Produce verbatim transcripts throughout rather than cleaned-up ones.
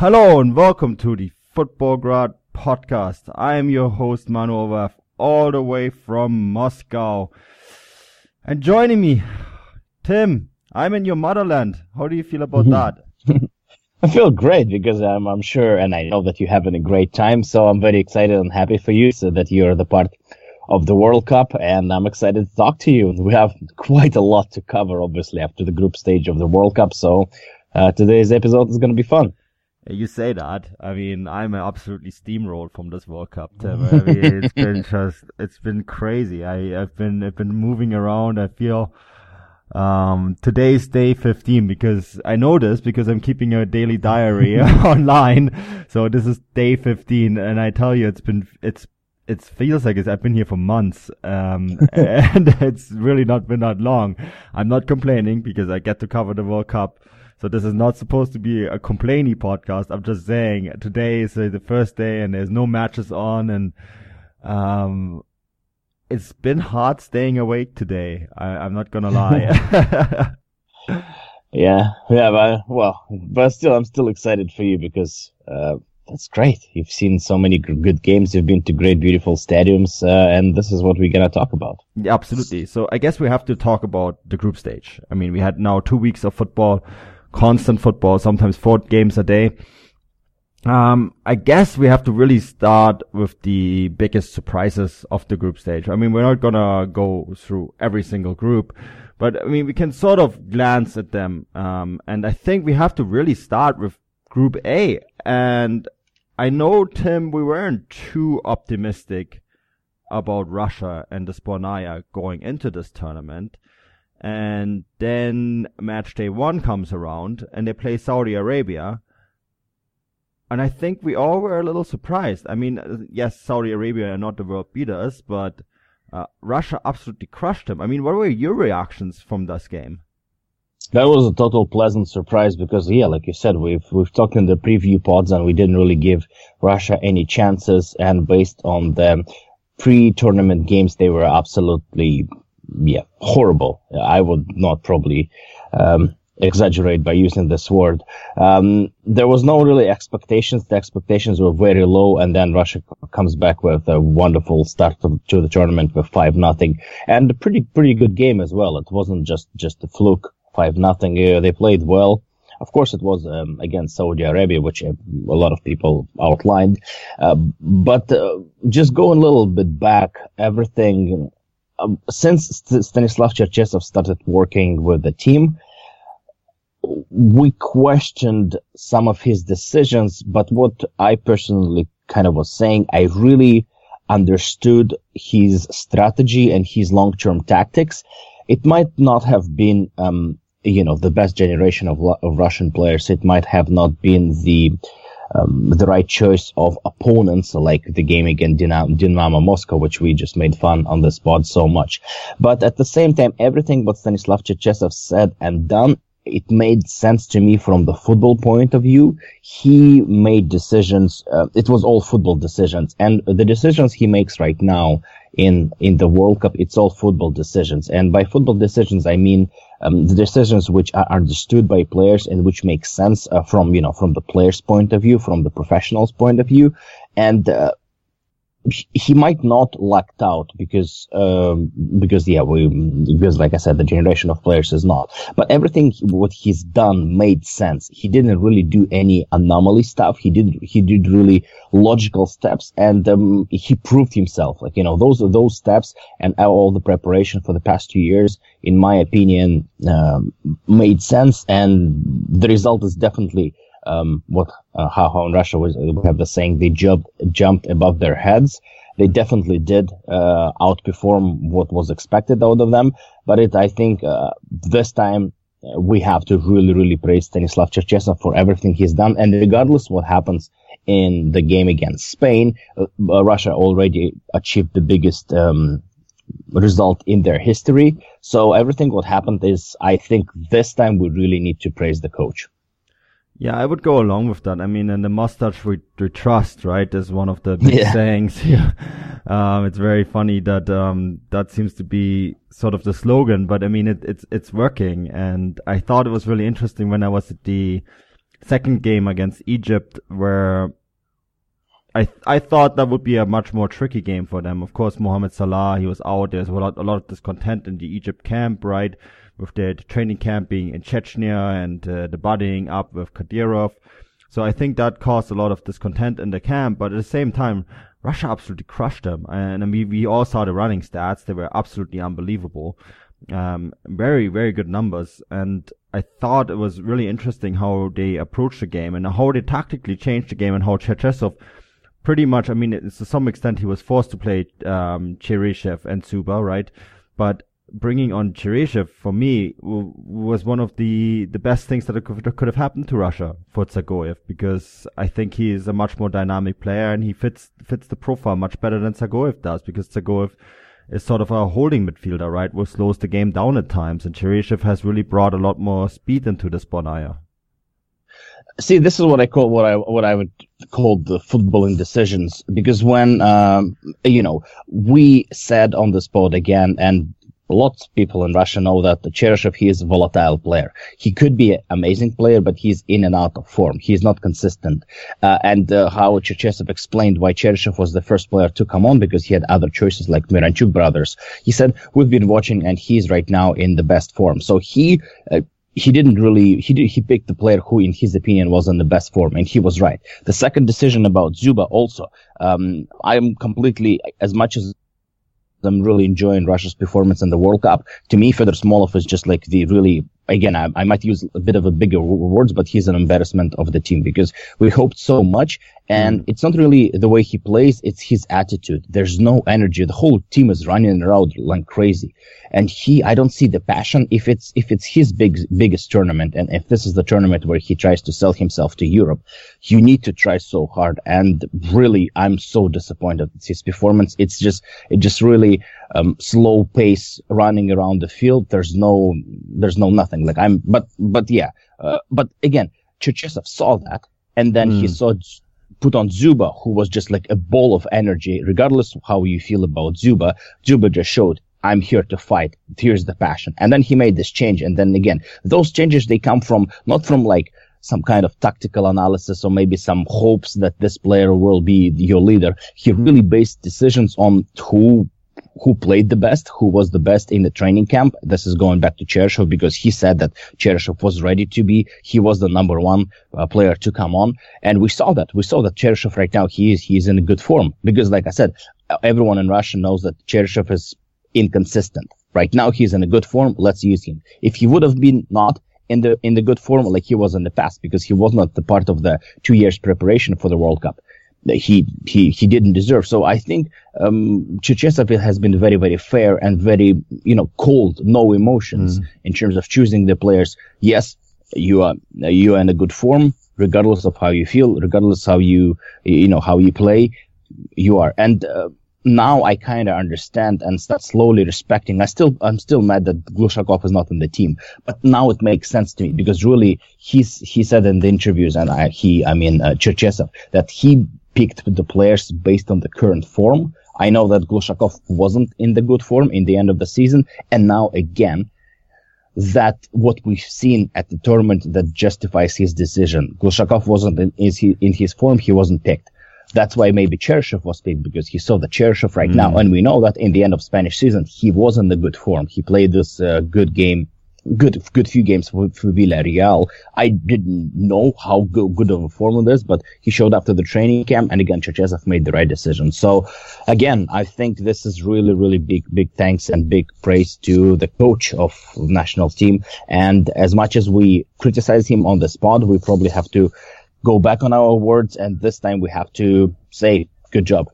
Hello and welcome to the Football Grad podcast. I am your host Manuel Vef, all the way from Moscow. And joining me, Tim, I'm in your motherland. How do you feel about that? I feel great because I'm, I'm sure and I know that you're having a great time. So I'm very excited and happy for you so that you're the part of the World Cup. And I'm excited to talk to you. We have quite a lot to cover, obviously, after the group stage of the World Cup. So uh, today's episode is going to be fun. You say that. I mean, I'm absolutely steamrolled from this World Cup, Tim. I mean, it's been just, it's been crazy. I, I've been, I've been moving around. I feel, um, today's day fifteen because I know this because I'm keeping a daily diary online. So this is day fifteen. And I tell you, it's been, it's, it feels like it's, I've been here for months. Um, and it's really not been that long. I'm not complaining because I get to cover the World Cup. So this is not supposed to be a complainy podcast. I'm just saying today is uh, the first day and there's no matches on. And um it's been hard staying awake today. I, I'm not going to lie. yeah. yeah, but Well, but still, I'm still excited for you because uh that's great. You've seen so many g- good games. You've been to great, beautiful stadiums. Uh, and this is what we're going to talk about. Yeah, absolutely. So I guess we have to talk about the group stage. I mean, we had now two weeks of football. Constant football, sometimes four games a day. Um, I guess we have to really start with the biggest surprises of the group stage. I mean, we're not gonna go through every single group, but I mean, we can sort of glance at them. Um, and I think we have to really start with Group A. And I know, Tim, we weren't too optimistic about Russia and the Sbornaya going into this tournament. And then match day one comes around and they play Saudi Arabia. And I think we all were a little surprised. I mean, yes, Saudi Arabia are not the world beaters, but uh, Russia absolutely crushed them. I mean, what were your reactions from this game? That was a total pleasant surprise because, yeah, like you said, we've we've talked in the preview pods and we didn't really give Russia any chances. And based on the pre-tournament games, they were absolutely... Yeah, horrible. I would not probably um, exaggerate by using this word. Um, there was no really expectations. The expectations were very low, and then Russia comes back with a wonderful start to the tournament with five nothing, and a pretty pretty good game as well. It wasn't just just a fluke. five nothing. Uh, they played well. Of course, it was um, against Saudi Arabia, which a lot of people outlined. Uh, but uh, just going a little bit back, everything. Um, since St- Stanislav Cherchesov started working with the team, we questioned some of his decisions, but what I personally kind of was saying, I really understood his strategy and his long-term tactics. It might not have been, um, you know, the best generation of, of Russian players. It might have not been the... Um, the right choice of opponents, like the game against Dinam- Dinamo Moscow, which we just made fun on the spot so much. But at the same time, everything what Stanislav Cherchesov said and done, it made sense to me from the football point of view. He made decisions. Uh, it was all football decisions. And the decisions he makes right now in, in the World Cup, it's all football decisions. And by football decisions, I mean Um, the decisions which are understood by players and which make sense uh, from, you know, from the player's point of view, from the professional's point of view. And uh, he might not lacked out because um, because yeah we because like I said the generation of players is not. But everything what he's done made sense. He didn't really do any anomaly stuff. He did he did really logical steps, and um, he proved himself. Like you know those those steps and all the preparation for the past two years, in my opinion, um, made sense, and the result is definitely. Um, what uh, how, how in Russia was we have the saying they jumped jumped above their heads. They definitely did uh, outperform what was expected out of them. But it I think uh, this time uh, we have to really really praise Stanislav Cherchesov for everything he's done. And regardless what happens in the game against Spain, uh, uh, Russia already achieved the biggest um, result in their history. So everything what happened is I think this time we really need to praise the coach. Yeah, I would go along with that. I mean, and the mustache we, we trust, right, is one of the big yeah. sayings here. Um, it's very funny that um, that seems to be sort of the slogan, but I mean, it, it's it's working. And I thought it was really interesting when I was at the second game against Egypt, where I th- I thought that would be a much more tricky game for them. Of course, Mohamed Salah, he was out. There's a lot, a lot of discontent in the Egypt camp, right? With their training camp being in Chechnya and uh, the buddying up with Kadyrov. So I think that caused a lot of discontent in the camp. But at the same time, Russia absolutely crushed them. And I mean, we all saw the running stats. They were absolutely unbelievable. Um, very, very good numbers. And I thought it was really interesting how they approached the game and how they tactically changed the game and how Cherchesov pretty much, I mean, to some extent, he was forced to play um, Cheryshev and Dzyuba, right? But bringing on Cheryshev, for me, w- was one of the, the best things that it could, could have happened to Russia for Zagoyev, because I think he is a much more dynamic player and he fits fits the profile much better than Zagoyev does, because Zagoyev is sort of a holding midfielder, right, who slows the game down at times, and Cheryshev has really brought a lot more speed into the Sbornaya. See, this is what I call what I what I would call the footballing decisions, because when um, you know we said on this pod again, and lots of people in Russia know that Cheryshev, he is a volatile player. He could be an amazing player, but he's in and out of form. He's not consistent. Uh, and uh, how Cherchesov explained why Cheryshev was the first player to come on, because he had other choices like Miranchuk brothers. He said, we've been watching and he's right now in the best form. So he... Uh, He didn't really, he did, he picked the player who, in his opinion, was in the best form, and he was right. The second decision about Dzyuba also, um, I'm completely, as much as I'm really enjoying Russia's performance in the World Cup, to me, Fedor Smolov is just like the really, again, I, I might use a bit of a bigger words, but he's an embarrassment of the team, because we hoped so much, and it's not really the way he plays, it's his attitude. There's no energy. The whole team is running around like crazy. And he, I don't see the passion. If it's, if it's his big, biggest tournament, and if this is the tournament where he tries to sell himself to Europe, you need to try so hard. And really, I'm so disappointed with his performance. It's just, it just really, um, slow pace running around the field. There's no, there's no nothing. Like I'm, but, but yeah, uh, but again, Cherchesov saw that, and then mm. he saw, put on Dzyuba, who was just like a ball of energy, regardless of how you feel about Dzyuba. Dzyuba just showed, I'm here to fight. Here's the passion. And then he made this change. And then again, those changes, they come from, not from like some kind of tactical analysis or maybe some hopes that this player will be your leader. He really based decisions on who who played the best, who was the best in the training camp. This is going back to Cheryshev, because he said that Cheryshev was ready to be, he was the number one uh, player to come on. And we saw that. We saw that Cheryshev right now, he is, he is in a good form. Because like I said, everyone in Russia knows that Cheryshev is inconsistent. Right now, he's in a good form. Let's use him. If he would have been not in the, in the good form like he was in the past, because he was not the part of the two years preparation for the World Cup, he he he didn't deserve. So I think um Cherchesov has been very, very fair and very, you know, cold, no emotions mm. in terms of choosing the players. Yes, you are you are in a good form, regardless of how you feel, regardless how you you know how you play, you are. And uh, now I kind of understand and start slowly respecting. I still I'm still mad that Glushakov is not in the team, but now it makes sense to me, because really he's he said in the interviews, and I he I mean uh, Cherchesov, that he picked the players based on the current form. I know that Glushakov wasn't in the good form in the end of the season, and now again, that what we've seen at the tournament that justifies his decision. Glushakov wasn't in, in his form; he wasn't picked. That's why maybe Cheryshev was picked, because he saw that Cheryshev right mm. now, and we know that in the end of Spanish season, he was in the good form. He played this uh, good game, good good few games for, for Villarreal. I didn't know how go, good of a form it is, but he showed up to the training camp, and again, Cherchesov made the right decision. So, again, I think this is really, really big, big thanks and big praise to the coach of the national team. And as much as we criticize him on the spot, we probably have to go back on our words, and this time we have to say, good job.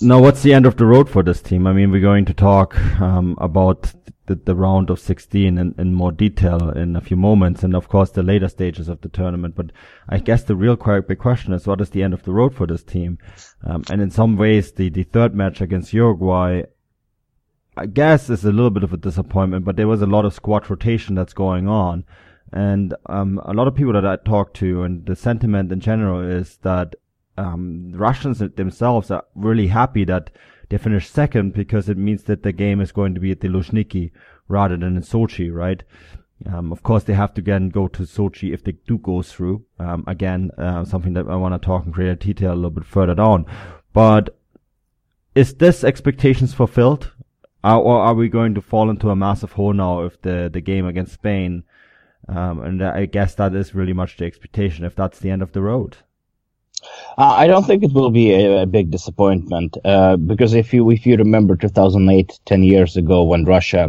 Now, what's the end of the road for this team? I mean, we're going to talk um, about the, the round of sixteen in, in more detail in a few moments, and of course the later stages of the tournament. But I guess the real quite big question is, what is the end of the road for this team? Um, and in some ways, the, the third match against Uruguay, I guess, is a little bit of a disappointment, but there was a lot of squad rotation that's going on. And um, a lot of people that I talk to, and the sentiment in general is that um, the Russians themselves are really happy that they finished second, because it means that the game is going to be at the Luzhniki rather than in Sochi, right? Um, of course, they have to again go to Sochi if they do go through. Um, again, uh, something that I want to talk in greater detail a little bit further down. But is this expectations fulfilled? Uh, or are we going to fall into a massive hole now if the, the game against Spain? Um, and I guess that is really much the expectation, if that's the end of the road. Uh, I don't think it will be a, a big disappointment, uh, because if you if you remember two thousand eight, ten years ago, when Russia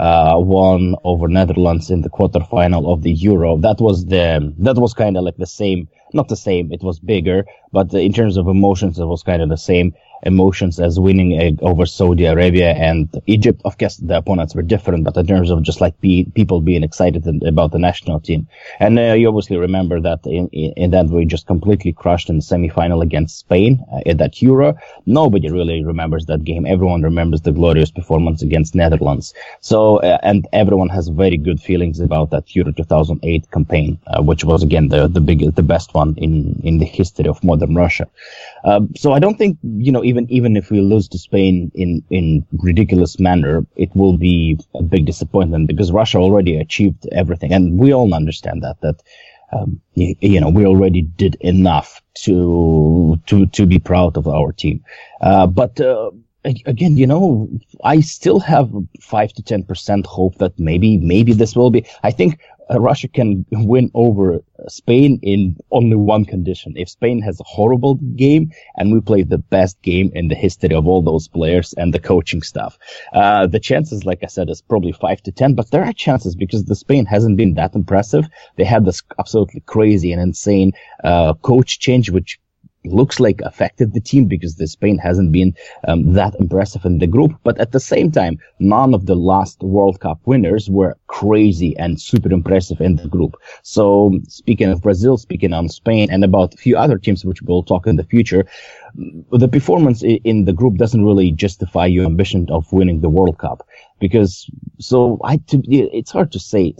uh, won over Netherlands in the quarterfinal of the Euro, that was the that was kind of like the same, not the same, it was bigger, but in terms of emotions, it was kind of the same emotions as winning a, over Saudi Arabia and Egypt. Of course, the opponents were different, but in terms of just like be, people being excited about the national team. And uh, you obviously remember that in, in, in that we just completely crushed in the semi-final against Spain uh, in that Euro. Nobody really remembers that game. Everyone remembers the glorious performance against Netherlands. So, uh, and everyone has very good feelings about that Euro two thousand eight campaign, uh, which was again the the biggest, the best one in in the history of modern Russia. Uh, so I don't think, you know, even even if we lose to Spain in, in ridiculous manner, it will be a big disappointment, because Russia already achieved everything. And we all understand that, that, um, you, you know, we already did enough to, to, to be proud of our team. Uh, but, uh, Again, you know, I still have five to ten percent hope that maybe, maybe this will be. I think uh, Russia can win over Spain in only one condition: if Spain has a horrible game and we play the best game in the history of all those players and the coaching staff. Uh, the chances, like I said, is probably five to ten, but there are chances, because the Spain hasn't been that impressive. They had this absolutely crazy and insane uh, coach change, which looks like affected the team, because the Spain hasn't been um, that impressive in the group. But at the same time, none of the last World Cup winners were crazy and super impressive in the group. So speaking of Brazil, speaking on Spain, and about a few other teams which we'll talk in the future, the performance in the group doesn't really justify your ambition of winning the World Cup. Because so I, it's hard to say.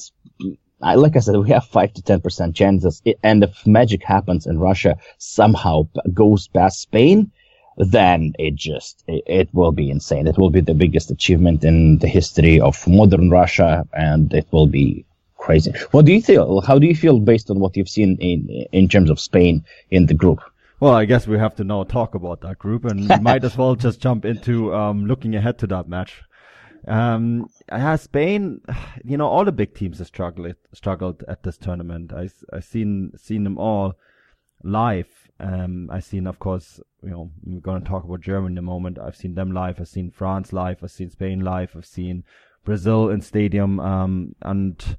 I, like I said, we have five to ten percent chances, and if magic happens and Russia somehow goes past Spain, then it just it, it will be insane. It will be the biggest achievement in the history of modern Russia, and it will be crazy. What do you feel? How do you feel based on what you've seen in in terms of Spain in the group? Well, I guess we have to now talk about that group, and might as well just jump into um, looking ahead to that match. Um, yeah, Spain, you know, all the big teams have struggled, struggled at this tournament. I, I've seen, seen them all live. Um, I've seen, of course, you know, we're going to talk about Germany in a moment. I've seen them live. I've seen France live. I've seen Spain live. I've seen Brazil in stadium. Um, and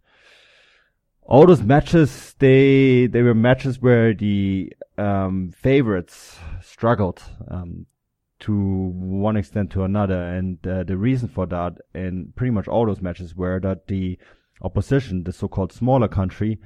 all those matches, they, they were matches where the, um, favorites struggled. Um, to one extent to another, and uh, the reason for that in pretty much all those matches were that the opposition, the so-called smaller country,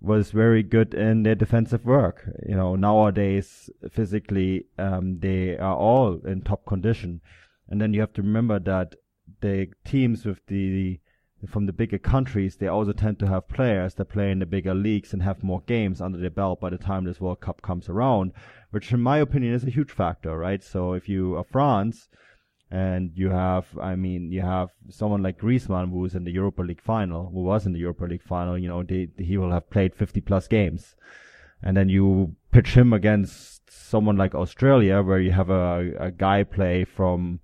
was very good in their defensive work. You know, nowadays, physically, um, they are all in top condition. And then you have to remember that the teams with the from the bigger countries, they also tend to have players that play in the bigger leagues and have more games under their belt by the time this World Cup comes around, which in my opinion is a huge factor, right? So if you are France and you have, I mean, you have someone like Griezmann who is in the Europa League final, who was in the Europa League final, you know, they, he will have played fifty plus games. and then you pitch him against someone like Australia, where you have a, a guy play from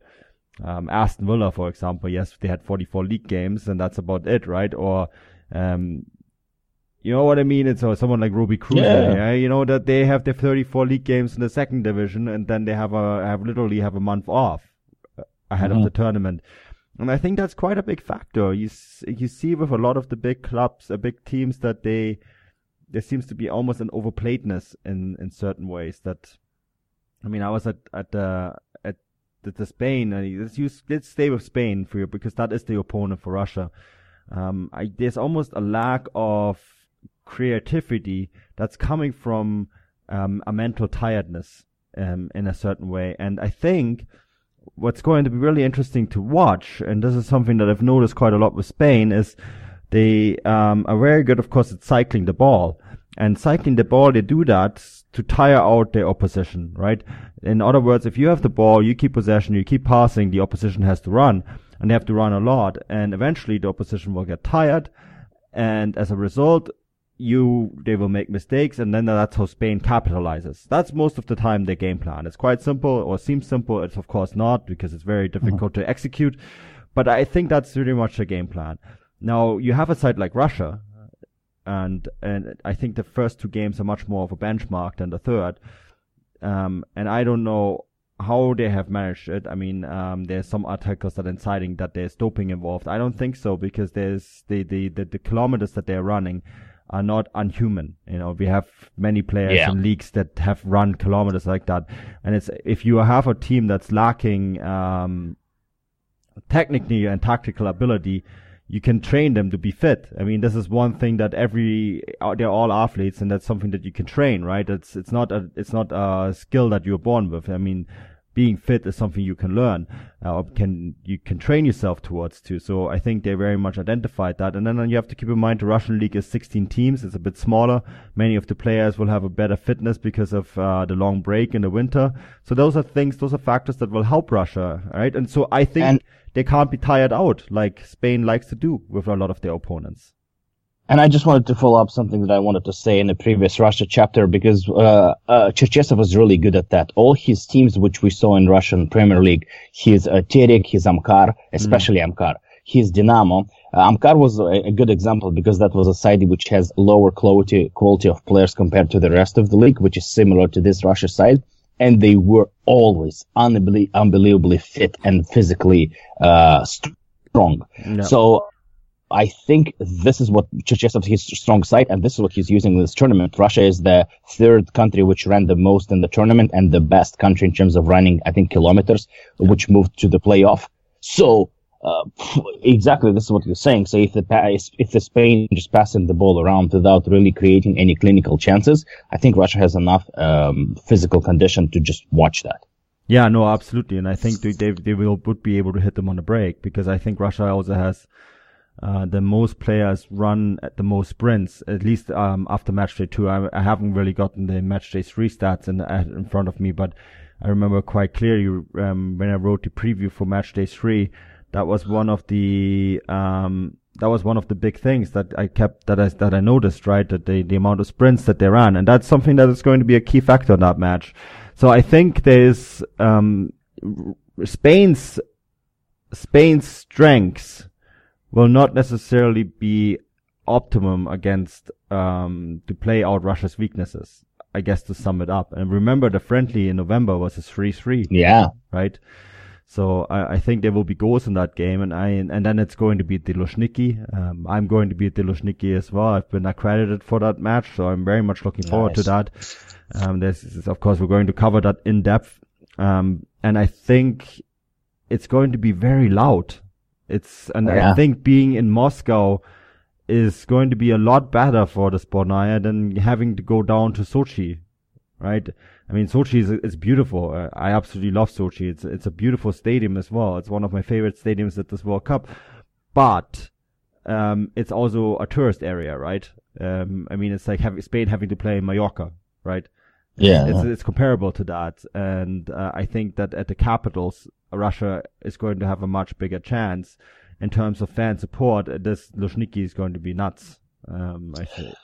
um, Aston Villa, for example. Yes, they had forty-four league games, and that's about it, right? Or um, you know what I mean? It's uh, someone like Robbie Kruse, yeah. yeah. You know that they have their thirty-four league games in the second division, and then they have a have literally have a month off ahead mm-hmm. of the tournament. And I think that's quite a big factor. You you see with a lot of the big clubs, uh, big teams, that they there seems to be almost an overplayedness in, in certain ways. That I mean, I was at at uh, at the, the Spain. And let's use let's stay with Spain for you, because that is the opponent for Russia. Um, I, there's almost a lack of creativity that's coming from um, a mental tiredness um, in a certain way, and I think. What's going to be really interesting to watch, and this is something that I've noticed quite a lot with Spain, is they um, are very good, of course, at cycling the ball. And cycling the ball, they do that to tire out their opposition, right? In other words, if you have the ball, you keep possession, you keep passing, the opposition has to run, and they have to run a lot. And eventually the opposition will get tired, and as a result, you they will make mistakes, and then that's how Spain capitalizes. That's most of the time their game plan. It's quite simple, or seems simple. It's of course not, because it's very difficult mm-hmm. to execute, but I think that's really much the game plan. Now you have a side like Russia, and and I think the first two games are much more of a benchmark than the third, um and I don't know how they have managed it. I mean, um, there's some articles that are inciting that there's doping involved. I don't think so, because there's the the the, the kilometers that they're running are not unhuman. You know, we have many players yeah. in leagues that have run kilometers like that. And it's, if you have a team that's lacking um, technically and tactical ability, you can train them to be fit. I mean, this is one thing that every, they're all athletes, and that's something that you can train, right? It's, it's not a, it's not a skill that you're born with. I mean, being fit is something you can learn, uh, or can, you can train yourself towards too. So I think they very much identified that. And then you have to keep in mind the Russian league is sixteen teams. It's a bit smaller. Many of the players will have a better fitness because of, uh, the long break in the winter. So those are things, those are factors that will help Russia, right? And so I think and they can't be tired out like Spain likes to do with a lot of their opponents. And I just wanted to follow up something that I wanted to say in the previous Russia chapter, because uh, uh Cherchesov was really good at that. All his teams, which we saw in Russian Premier League, his uh, Terek, his Amkar, especially mm. Amkar, his Dynamo. Uh, Amkar was a, a good example, because that was a side which has lower quality, quality of players compared to the rest of the league, which is similar to this Russia side. And they were always unbelie- unbelievably fit and physically uh strong. No. So... I think this is what Cherchesov's his strong side, and this is what he's using in this tournament. Russia is the third country which ran the most in the tournament, and the best country in terms of running, I think, kilometers, which moved to the playoff. So, uh, exactly, this is what you're saying. So if the if the Spain just passing the ball around without really creating any clinical chances, I think Russia has enough um, physical condition to just watch that. Yeah, no, absolutely, and I think they they will would be able to hit them on the break, because I think Russia also has. Uh, the most players run at the most sprints, at least um, after match day two. I, I haven't really gotten the match day three stats in, in front of me, but I remember quite clearly um, when I wrote the preview for match day three, that was one of the um, that was one of the big things that I kept that I that I noticed, right? That the the amount of sprints that they ran, and that's something that is going to be a key factor in that match. So I think there is um, Spain's Spain's strengths will not necessarily be optimum against, um, to play out Russia's weaknesses, I guess, to sum it up. And remember, the friendly in November was a three three. Yeah. Right? So I, I think there will be goals in that game, and I, and then it's going to be at the Luzhniki. Um, I'm going to be at the Luzhniki as well. I've been accredited for that match, so I'm very much looking forward nice. to that. Um, this is, of course, we're going to cover that in depth. Um, and I think it's going to be very loud. It's, and oh, yeah. I think being in Moscow is going to be a lot better for the Sbornaya than having to go down to Sochi, right? I mean, Sochi is, is beautiful. I absolutely love Sochi. It's, it's a beautiful stadium as well. It's one of my favorite stadiums at this World Cup, but, um, it's also a tourist area, right? Um, I mean, it's like having Spain having to play in Mallorca, right? Yeah. It's, yeah. it's comparable to that. And, uh, I think that at the capitals, Russia is going to have a much bigger chance in terms of fan support. This Luzhniki is going to be nuts. Um, I think.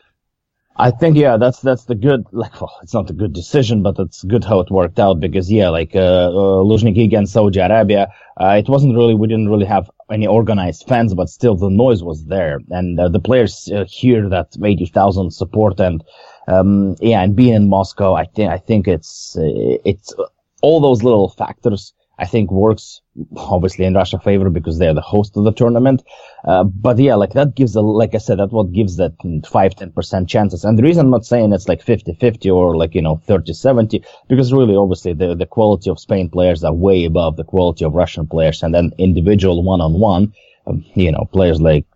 I think, yeah, that's that's the good, like, well, it's not a good decision, but it's good how it worked out, because, yeah, like, uh, uh, Luzhniki against Saudi Arabia, uh, it wasn't really, we didn't really have any organized fans, but still the noise was there, and uh, the players uh, hear that eighty thousand support, and, um, yeah, and being in Moscow, I think, I think it's, uh, it's, uh, all those little factors, I think, works obviously in Russia's favor because they're the host of the tournament. Uh, but yeah, like that gives, a, like I said, that what gives that five, ten percent chances. And the reason I'm not saying it's like fifty-fifty or like, you know, thirty-seventy, because really, obviously, the, the quality of Spain players are way above the quality of Russian players. And then individual one-on-one, um, you know, players like,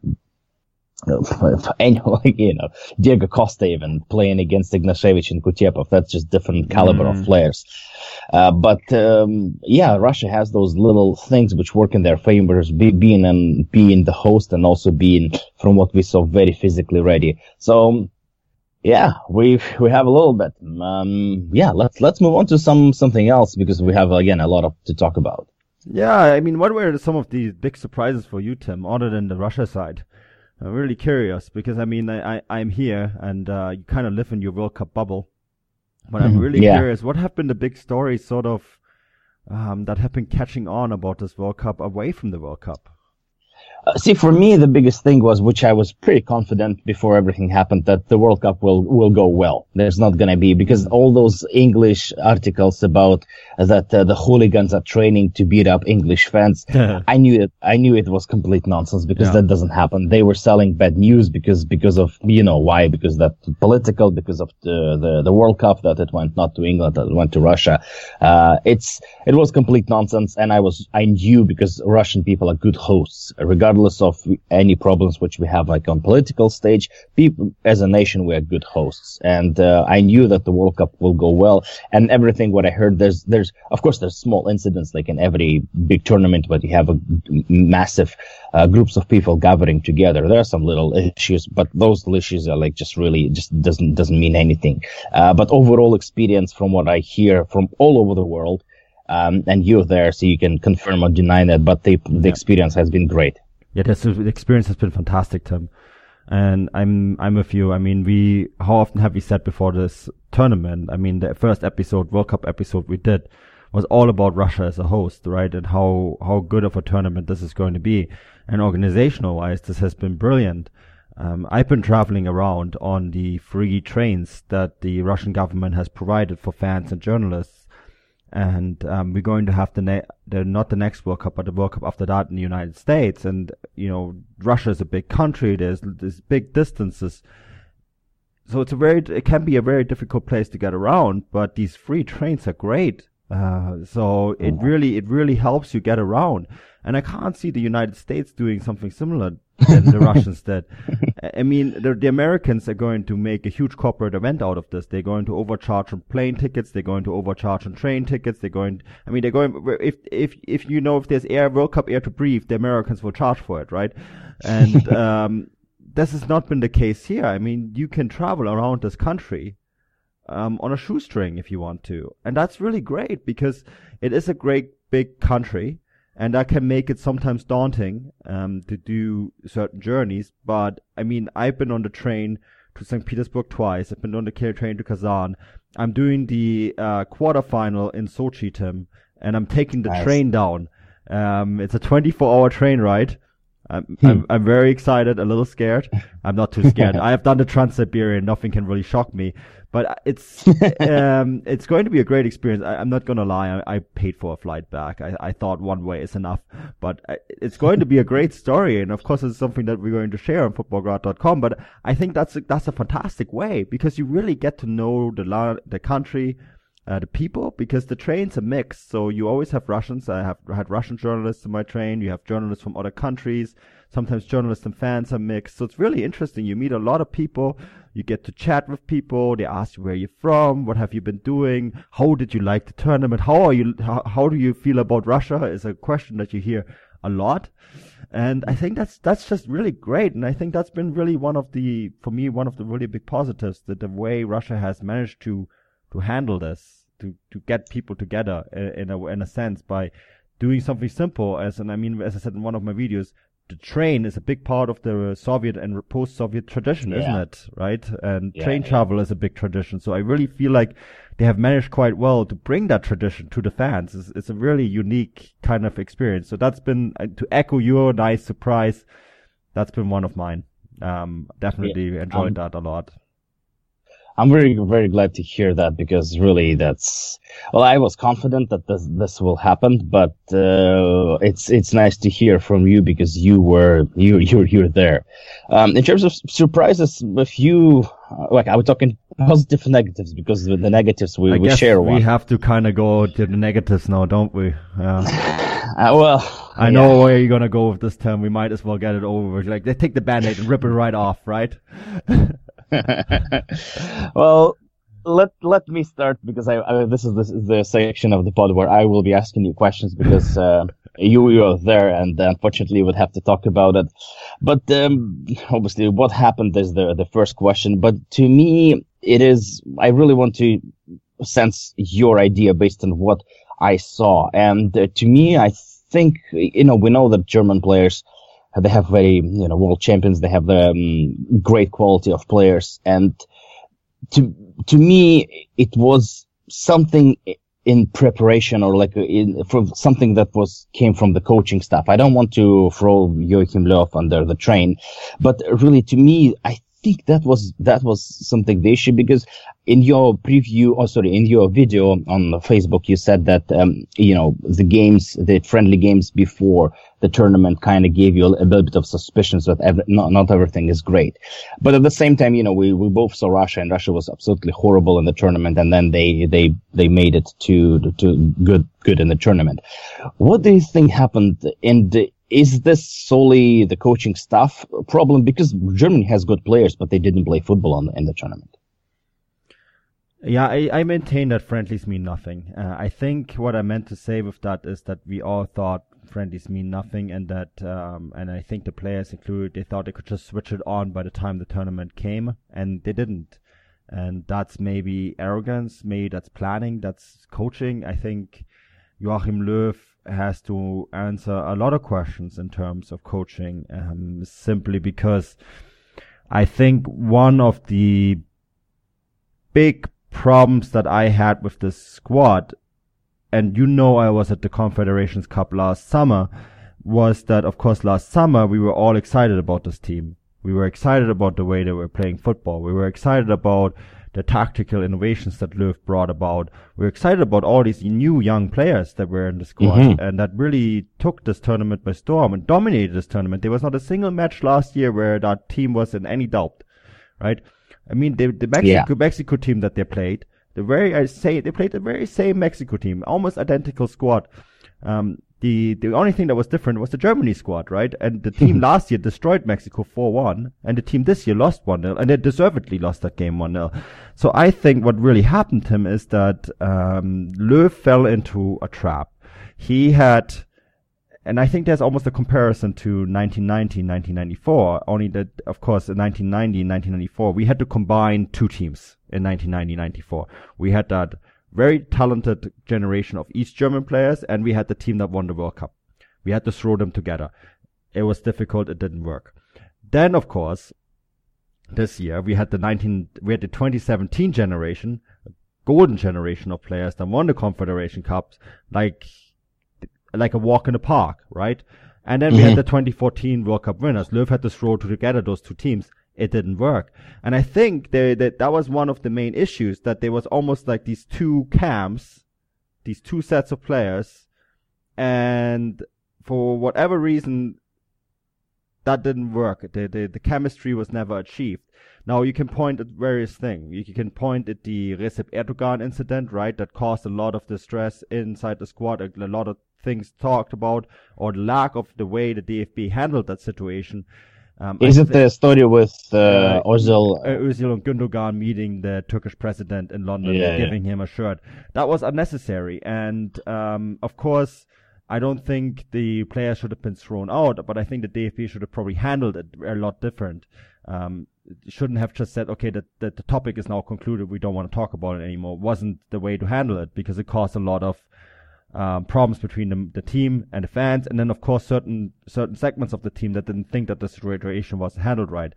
and like, you know, Diego Costa even playing against Ignashevich and Kutiepov, that's just different caliber mm. of players. Uh, but, um, yeah, Russia has those little things which work in their favors, be, being, um, being the host and also being, from what we saw, very physically ready. So, yeah, we, we have a little bit. Um, yeah, let's, let's move on to some, something else because we have, again, a lot of, to talk about. Yeah, I mean, what were some of the big surprises for you, Tim, other than the Russia side? I'm really curious because, I mean, I, I, I'm here and uh, you kind of live in your World Cup bubble. But I'm really yeah. curious, what have been the big stories sort of um, that have been catching on about this World Cup away from the World Cup? Uh, see, for me, the biggest thing was, which I was pretty confident before everything happened, that the World Cup will, will go well. There's not going to be, because all those English articles about that uh, the hooligans are training to beat up English fans, I knew it, I knew it was complete nonsense because yeah. that doesn't happen. They were selling bad news because, because of, you know, why? Because that political, because of the, the, the World Cup, that it went not to England, that it went to Russia. Uh, it's, it was complete nonsense. And I was, I knew because Russian people are good hosts, regardless Regardless of any problems which we have, like on political stage, people as a nation, we are good hosts, and uh, I knew that the World Cup will go well. And everything what I heard, there's, there's, of course, there's small incidents like in every big tournament, but you have a massive uh, groups of people gathering together. There are some little issues, but those little issues are like just really just doesn't doesn't mean anything. Uh, but overall experience, from what I hear from all over the world, um, and you're there, so you can confirm or deny that. But the the experience has been great. Yeah, this, the experience has been fantastic, Tim. And I'm, I'm with you. I mean, we, how often have we said before this tournament? I mean, the first episode, World Cup episode we did was all about Russia as a host, right? And how, how good of a tournament this is going to be. And organizational wise, this has been brilliant. Um, I've been traveling around on the free trains that the Russian government has provided for fans and journalists. And um, we're going to have the, ne- the not the next World Cup, but the World Cup after that in the United States. And, you know, Russia is a big country. There's, there's big distances. So it's a very, it can be a very difficult place to get around, but these free trains are great. Uh, so it really, it really helps you get around. And I can't see the United States doing something similar than the Russians did. I mean, the, the Americans are going to make a huge corporate event out of this. They're going to overcharge on plane tickets. They're going to overcharge on train tickets. They're going, I mean, they're going, if, if, if you know, if there's air, World Cup air to breathe, the Americans will charge for it, right? And, um, this has not been the case here. I mean, you can travel around this country, um, on a shoestring if you want to. And that's really great because it is a great big country. And that can make it sometimes daunting um, to do certain journeys. But, I mean, I've been on the train to Saint Petersburg twice. I've been on the train to Kazan. I'm doing the uh, quarterfinal in Sochi, Tim, and I'm taking the nice. train down. Um, it's a twenty-four hour train ride. I'm, hmm. I'm, I'm very excited, a little scared. I'm not too scared. I have done the Trans-Siberian. Nothing can really shock me. But it's um, it's going to be a great experience. I, I'm not going to lie. I, I paid for a flight back. I, I thought one way is enough. But it's going to be a great story. And, of course, it's something that we're going to share on football grad dot com. But I think that's a, that's a fantastic way because you really get to know the la- the country, uh, the people, because the trains are mixed. So you always have Russians. I have I had Russian journalists in my train. You have journalists from other countries. Sometimes journalists and fans are mixed. So it's really interesting. You meet a lot of people. You get to chat with people. They ask you where you're from. What have you been doing? How did you like the tournament? How are you? How, how do you feel about Russia? Is a question that you hear a lot. And I think that's that's just really great. And I think that's been really one of the, for me, one of the really big positives, that the way Russia has managed to to handle this, to to get people together in a in a sense by doing something simple as, and I mean, as I said in one of my videos, the train is a big part of the Soviet and post-Soviet tradition, yeah. isn't it? Right? And yeah, train yeah. travel is a big tradition. So I really feel like they have managed quite well to bring that tradition to the fans. It's, it's a really unique kind of experience. So that's been, uh, to echo your nice surprise, that's been one of mine. Um, definitely yeah, enjoyed um, that a lot. I'm very, very glad to hear that, because really that's, well, I was confident that this, this will happen, but, uh, it's, it's nice to hear from you, because you were, you, you're, you're there. Um, in terms of surprises, if you, like, I was talking positive and negatives, because the negatives we, I we guess share one. We have to kind of go to the negatives now, don't we? Yeah. Uh, well, I know yeah. where you're gonna go with this term. We might as well get it over. Like, they take the Band-Aid and rip it right off, right? Well, let let me start, because I, I this is this is the section of the pod where I will be asking you questions, because uh, you you are there, and unfortunately would have to talk about it. But um, obviously, what happened is the the first question. But to me, it is. I really want to sense your idea based on what I saw. And uh, to me, I think, you know, we know that German players, they have very, you know, world champions, they have the um, great quality of players. And to, to me, it was something in preparation, or like in, for something that was, came from the coaching staff. I don't want to throw Joachim Löw under the train, but really to me, I think that was, that was something the issue, because in your preview, oh sorry, in your video on Facebook, you said that, um, you know, the games, the friendly games before the tournament kind of gave you a, a little bit of suspicions that ev- not, not everything is great. But at the same time, you know, we, we both saw Russia, and Russia was absolutely horrible in the tournament. And then they, they, they made it to, to good, good in the tournament. What do you think happened in the, is this solely the coaching staff problem? Because Germany has good players, but they didn't play football on, in the tournament. Yeah, I, I maintain that friendlies mean nothing. Uh, I think what I meant to say with that is that we all thought friendlies mean nothing, and that, um, and I think the players included, they thought they could just switch it on by the time the tournament came, and they didn't. And that's maybe arrogance, maybe that's planning, that's coaching. I think Joachim Löw has to answer a lot of questions in terms of coaching, um, simply because I think one of the big problems that I had with this squad, and you know I was at the Confederations Cup last summer, was that, of course, last summer we were all excited about this team. We were excited about the way they were playing football. We were excited about the tactical innovations that Löw brought about. We were excited about all these new young players that were in the squad, mm-hmm. and that really took this tournament by storm and dominated this tournament. There was not a single match last year where that team was in any doubt, right? I mean, the, the Mexico, yeah. Mexico team that they played, the very, I say, they played the very same Mexico team, almost identical squad. Um, the, the only thing that was different was the Germany squad, right? And the team last year destroyed Mexico four one, and the team this year lost one nil, and they deservedly lost that game one nil. So I think what really happened to him is that, um, Löw fell into a trap. He had, and I think there's almost a comparison to nineteen ninety, nineteen ninety-four, only that, of course, in nineteen ninety, nineteen ninety-four, we had to combine two teams in nineteen ninety, ninety-four. We had that very talented generation of East German players, and we had the team that won the World Cup. We had to throw them together. It was difficult. It didn't work. Then, of course, this year, we had the nineteen, we had the twenty seventeen generation, golden generation of players that won the Confederation Cups, like, like a walk in the park, right? And then mm-hmm. we had the twenty fourteen World Cup winners. Löw had to throw together those two teams. It didn't work. And I think they, they, that was one of the main issues, that there was almost like these two camps, these two sets of players, and for whatever reason, that didn't work. The, the, the chemistry was never achieved. Now, you can point at various things. You can point at the Recep Erdogan incident, right, that caused a lot of distress inside the squad, a, a lot of things talked about, or the lack of the way the D F B handled that situation. Um, Is it the story with uh, uh, Özil? Özil and Gündogan meeting the Turkish president in London, yeah, and giving yeah. him a shirt. That was unnecessary. And, um, of course, I don't think the player should have been thrown out, but I think the D F B should have probably handled it a lot different. Um, shouldn't have just said, okay, that, that the topic is now concluded, we don't want to talk about it anymore. Wasn't the way to handle it, because it caused a lot of uh, problems between the, the team and the fans, and then of course certain certain segments of the team that didn't think that the situation was handled right.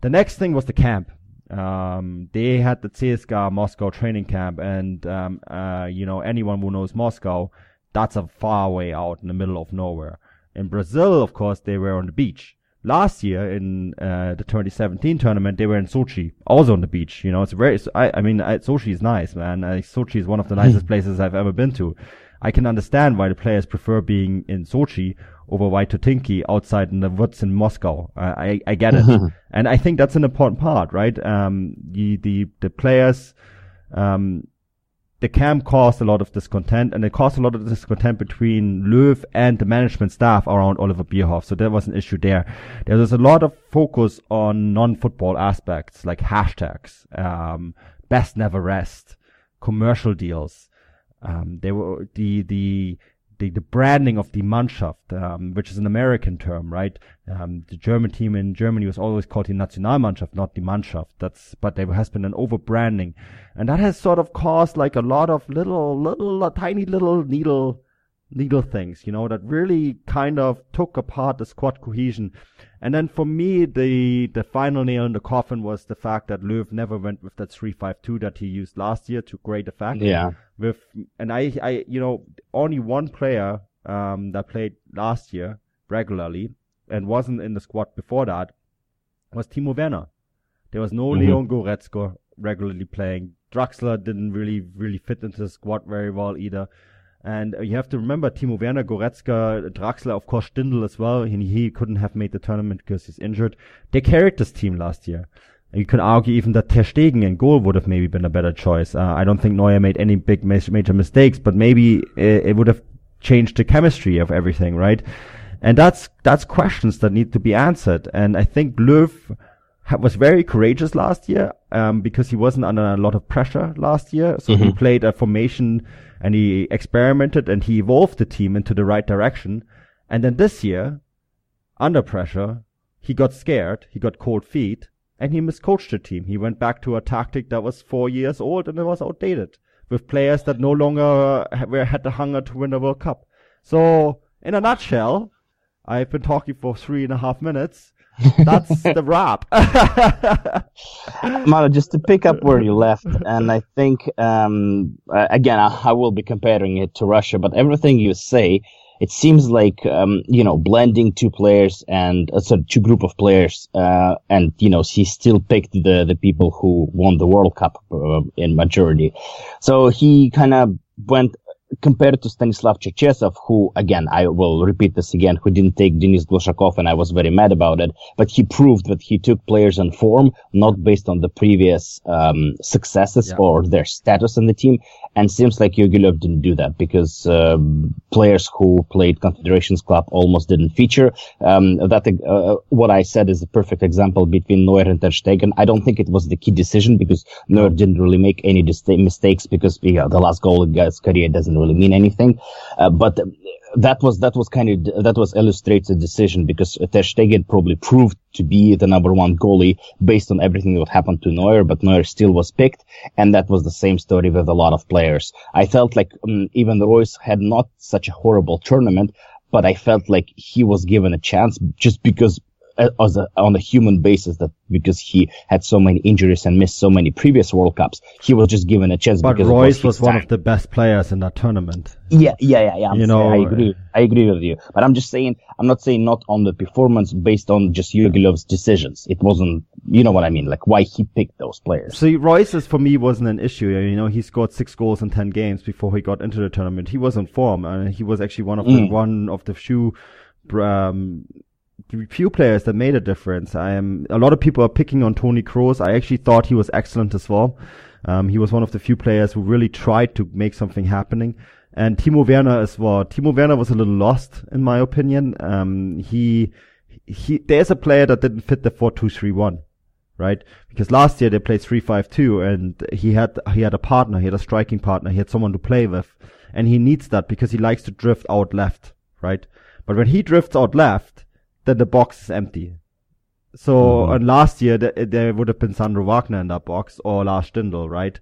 The next thing was the camp. Um, they had the C S K A Moscow training camp, and um, uh, you know, anyone who knows Moscow, that's a far way out in the middle of nowhere. In Brazil, of course, they were on the beach. Last year in uh, the twenty seventeen tournament, they were in Sochi, also on the beach. You know, it's very. I, I mean, I, Sochi is nice, man. I, Sochi is one of the nicest places I've ever been to. I can understand why the players prefer being in Sochi over Waitinki outside in the woods in Moscow. Uh, I, I get it. And I think that's an important part, right? Um, the, the, the players, um, the camp caused a lot of discontent, and it caused a lot of discontent between Löw and the management staff around Oliver Bierhoff. So there was an issue there. There was a lot of focus on non-football aspects like hashtags, um, best never rest, commercial deals. Um, they were the, the, The, the branding of Die Mannschaft, um, which is an American term, right? Um, the German team in Germany was always called the Nationalmannschaft, not Die Mannschaft. That's, but there has been an overbranding. And that has sort of caused like a lot of little, little, tiny little needle, needle things, you know, that really kind of took apart the squad cohesion. And then for me, the, the final nail in the coffin was the fact that Löw never went with that three five two that he used last year to great effect. Yeah. With, and I, I, you know, only one player, um, that played last year regularly and wasn't in the squad before that was Timo Werner. There was no mm-hmm. Leon Goretzka regularly playing. Draxler didn't really, really fit into the squad very well either. And you have to remember Timo Werner, Goretzka, Draxler, of course, Stindl as well. And he couldn't have made the tournament because he's injured. They carried this team last year. You can argue even that Ter Stegen in goal would have maybe been a better choice. Uh, I don't think Neuer made any big major mistakes, but maybe it, it would have changed the chemistry of everything, right? And that's that's questions that need to be answered. And I think Löw was very courageous last year um, because he wasn't under a lot of pressure last year. So mm-hmm. he played a formation and he experimented and he evolved the team into the right direction. And then this year, under pressure, he got scared, he got cold feet, and he miscoached the team. He went back to a tactic that was four years old and it was outdated, with players that no longer had the hunger to win the World Cup. So, in a nutshell, I've been talking for three and a half minutes. That's the wrap. Manu, just to pick up where you left, and I think, um, again, I, I will be comparing it to Russia, but everything you say, it seems like, um, you know, blending two players and uh, sorry, two group of players, uh, and, you know, he still picked the, the people who won the World Cup uh, in majority. So he kind of went, compared to Stanislav Cherchesov, who, again, I will repeat this again, who didn't take Denis Glushakov, and I was very mad about it, but he proved that he took players on form, not based on the previous um, successes yeah. or their status in the team, and seems like Jürgen Löw didn't do that, because uh, players who played Confederations Club almost didn't feature. Um, that uh, what I said is a perfect example between Neuer and Ter Stegen. I don't think it was the key decision, because Neuer didn't really make any dis- mistakes, because you know, the last goal in his career doesn't really mean anything, uh, but that was that was kind of that was illustrated decision, because Ter Stegen probably proved to be the number one goalie based on everything that happened to Neuer, but Neuer still was picked, and that was the same story with a lot of players. I felt like um, even Royce had not such a horrible tournament, but I felt like he was given a chance just because uh, as a, on a human basis, that because he had so many injuries and missed so many previous World Cups, he was just given a chance. But because Royce was, was one of the best players in that tournament. Yeah, yeah, yeah, yeah. I'm you saying, know, I agree. I agree with you. But I'm just saying, I'm not saying not on the performance based on just Jürgen Löw's decisions. It wasn't, you know what I mean, like why he picked those players. So Royce's for me wasn't an issue. You know, he scored six goals in ten games before he got into the tournament. He was in form, and he was actually one of the mm. one of the few. Um, few players that made a difference. I am a lot of people are picking on Toni Kroos. I actually thought he was excellent as well. Um, he was one of the few players who really tried to make something happening. And Timo Werner as well. Timo Werner was a little lost in my opinion. Um, he he there's a player that didn't fit the four two three one, right? Because last year they played three five two, and he had he had a partner, he had a striking partner, he had someone to play with, and he needs that because he likes to drift out left, right? But when he drifts out left, then the box is empty. So mm-hmm. and last year th- there would have been Sandro Wagner in that box or Lars Stindl, right?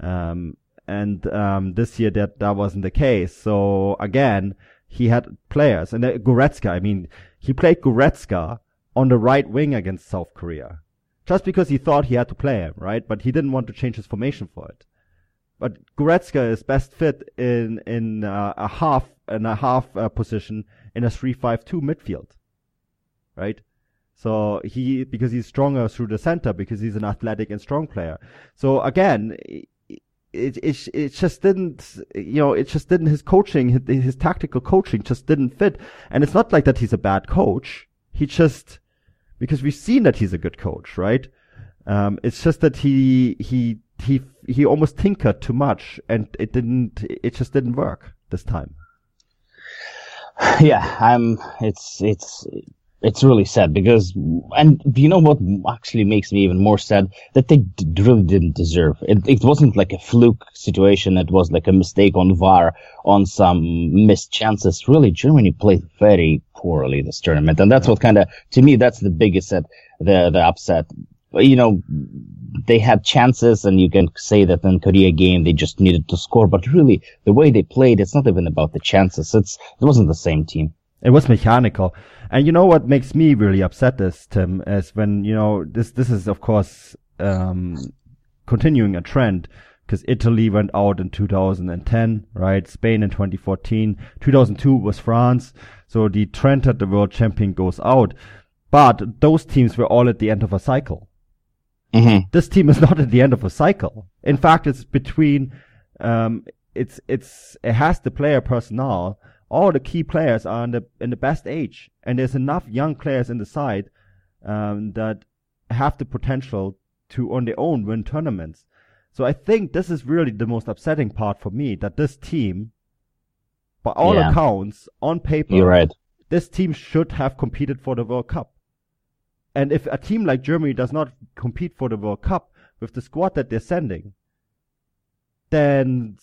Um, And um, this year that that wasn't the case. So again, he had players. And uh, Goretzka, I mean, he played Goretzka on the right wing against South Korea just because he thought he had to play him, right? But he didn't want to change his formation for it. But Goretzka is best fit in in uh, a half in a half uh, position in a three five two midfield, right? So he because he's stronger through the center because he's an athletic and strong player. So again, it it it just didn't you know it just didn't his coaching his, his tactical coaching just didn't fit. And it's not like that he's a bad coach. He just because we've seen that he's a good coach, right? Um, it's just that he he. He he almost tinkered too much, and it didn't. It just didn't work this time. Yeah, I'm. It's it's it's really sad because, and you know what actually makes me even more sad that they d- really didn't deserve it. It wasn't like a fluke situation. It was like a mistake on V A R, on some missed chances. Really, Germany played very poorly this tournament, and that's yeah. what kind of to me that's the biggest at the the upset. You know, they had chances, and you can say that in Korea game they just needed to score. But really, the way they played, it's not even about the chances. It's it wasn't the same team. It was mechanical. And you know what makes me really upset is, Tim, is when, you know, this this is, of course, um continuing a trend. Because Italy went out in two thousand ten, right? Spain in twenty fourteen. two thousand two was France. So the trend that the world champion goes out. But those teams were all at the end of a cycle. Mm-hmm. This team is not at the end of a cycle. In fact, it's between, um, it's, it's, it has the player personnel. All the key players are in the, in the best age. And there's enough young players in the side, um, that have the potential to on their own win tournaments. So I think this is really the most upsetting part for me, that this team, by all yeah. accounts, on paper, You're right. this team should have competed for the World Cup. And if a team like Germany does not compete for the World Cup with the squad that they're sending, then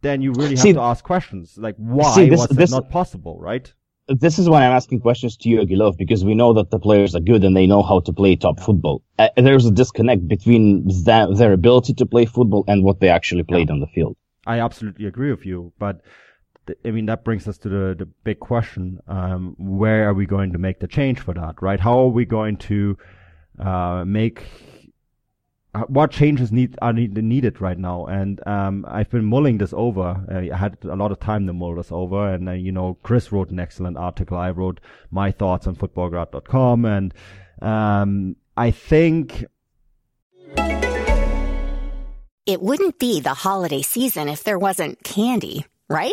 then you really have see, to ask questions. Like, why see, this, was this, it not possible, right? This is why I'm asking questions to Jürgen Löw, because we know that the players are good and they know how to play top football. Uh, there's a disconnect between th- their ability to play football and what they actually played yeah. on the field. I absolutely agree with you, but... I mean, that brings us to the, the big question, um, where are we going to make the change for that, right? How are we going to uh, make, uh, what changes need are need, needed right now? And um, I've been mulling this over. Uh, I had a lot of time to mull this over. And, uh, you know, Chris wrote an excellent article. I wrote my thoughts on footballgrad dot com. And um, I think... It wouldn't be the holiday season if there wasn't candy, right?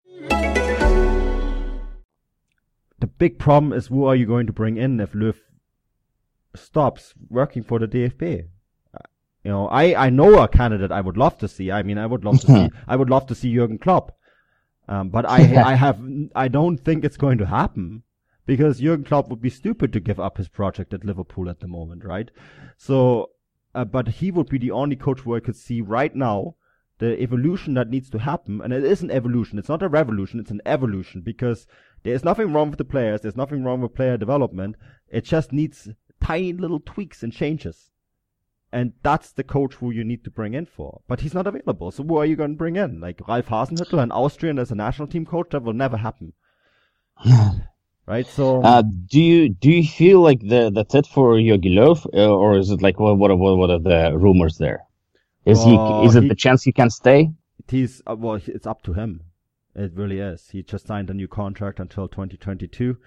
The big problem is, who are you going to bring in if Löw stops working for the D F B? You know, I, I know a candidate I would love to see. I mean, I would love to see I would love to see Jürgen Klopp, um, but I I have I don't think it's going to happen because Jürgen Klopp would be stupid to give up his project at Liverpool at the moment, right? So, uh, but he would be the only coach where I could see right now the evolution that needs to happen, and it is an evolution. It's not a revolution. It's an evolution because. There's nothing wrong with the players. There's nothing wrong with player development. It just needs tiny little tweaks and changes. And that's the coach who you need to bring in for. But he's not available. So who are you going to bring in? Like Ralf Hasenhüttl, an Austrian as a national team coach? That will never happen. Right? So uh, do you do you feel like the, that's it for Jogi Löw? Uh, or is it like, well, what, what, what are the rumors there? Is, oh, he, is it he, the chance he can stay? He's, uh, well, it's up to him. It really is. He just signed a new contract until twenty twenty-two.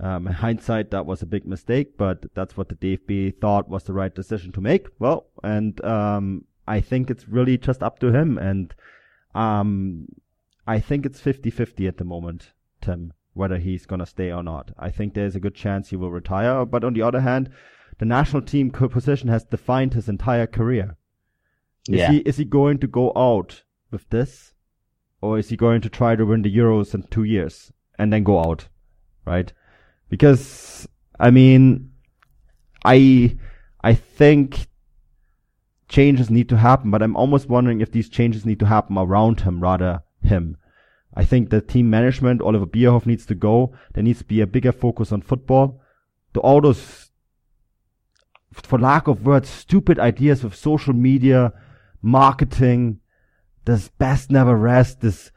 Um, in hindsight, that was a big mistake, but that's what the D F B thought was the right decision to make. Well, and um, I think it's really just up to him. And um, I think it's fifty-fifty at the moment, Tim, whether he's going to stay or not. I think there's a good chance he will retire. But on the other hand, the national team position has defined his entire career. Yeah. Is he, is he going to go out with this? Or is he going to try to win the Euros in two years and then go out, right? Because, I mean, I I think changes need to happen, but I'm almost wondering if these changes need to happen around him rather him. I think the team management, Oliver Bierhoff, needs to go. There needs to be a bigger focus on football. The all those, for lack of words, stupid ideas of social media, marketing, this best never rest, this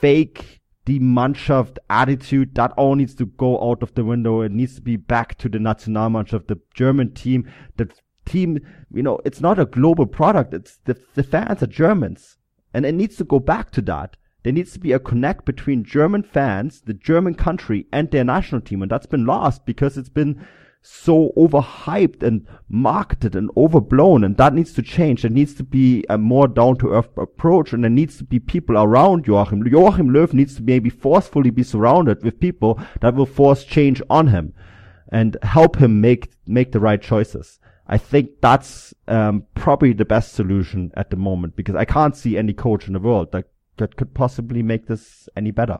fake Die Mannschaft attitude, that all needs to go out of the window. It needs to be back to the Nationalmannschaft, the German team, the team, you know, it's not a global product. It's the, the fans are Germans, and it needs to go back to that. There needs to be a connect between German fans, the German country, and their national team, and that's been lost because it's been so overhyped and marketed and overblown, and that needs to change. There needs to be a more down-to-earth approach, and there needs to be people around Joachim. Joachim Löw needs to maybe forcefully be surrounded with people that will force change on him and help him make make the right choices. I think that's um, probably the best solution at the moment, because I can't see any coach in the world that, that could possibly make this any better.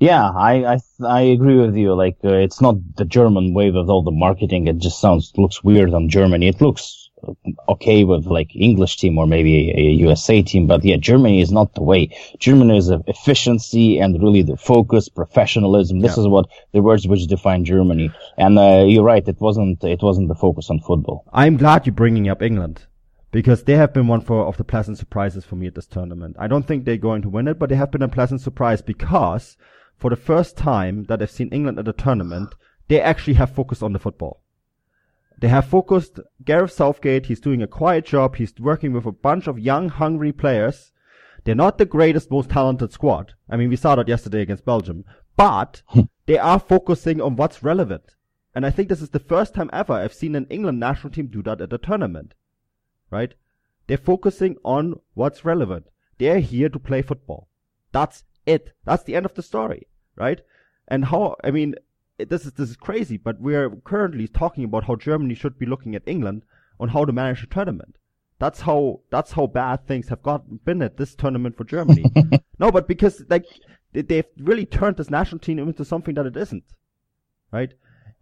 Yeah, I I, I agree with you. Like, uh, it's not the German way with all the marketing. It just sounds, looks weird on Germany. It looks okay with, like, English team or maybe a, a U S A team. But, yeah, Germany is not the way. Germany is efficiency and really the focus, professionalism. This yeah. is what the words which define Germany. And uh, you're right, it wasn't it wasn't the focus on football. I'm glad you're bringing up England, because they have been one for, of the pleasant surprises for me at this tournament. I don't think they're going to win it, but they have been a pleasant surprise because for the first time that I've seen England at a tournament, they actually have focused on the football. They have focused. Gareth Southgate, he's doing a quiet job. He's working with a bunch of young, hungry players. They're not the greatest, most talented squad. I mean, we saw that yesterday against Belgium. But they are focusing on what's relevant. And I think this is the first time ever I've seen an England national team do that at a tournament. Right? They're focusing on what's relevant. They're here to play football. That's it. That's the end of the story, right? And how, I mean, it, this is this is crazy, but we're currently talking about how Germany should be looking at England on how to manage a tournament. That's how that's how bad things have gotten been at this tournament for Germany. No, but because, like, they, they've really turned this national team into something that it isn't, right?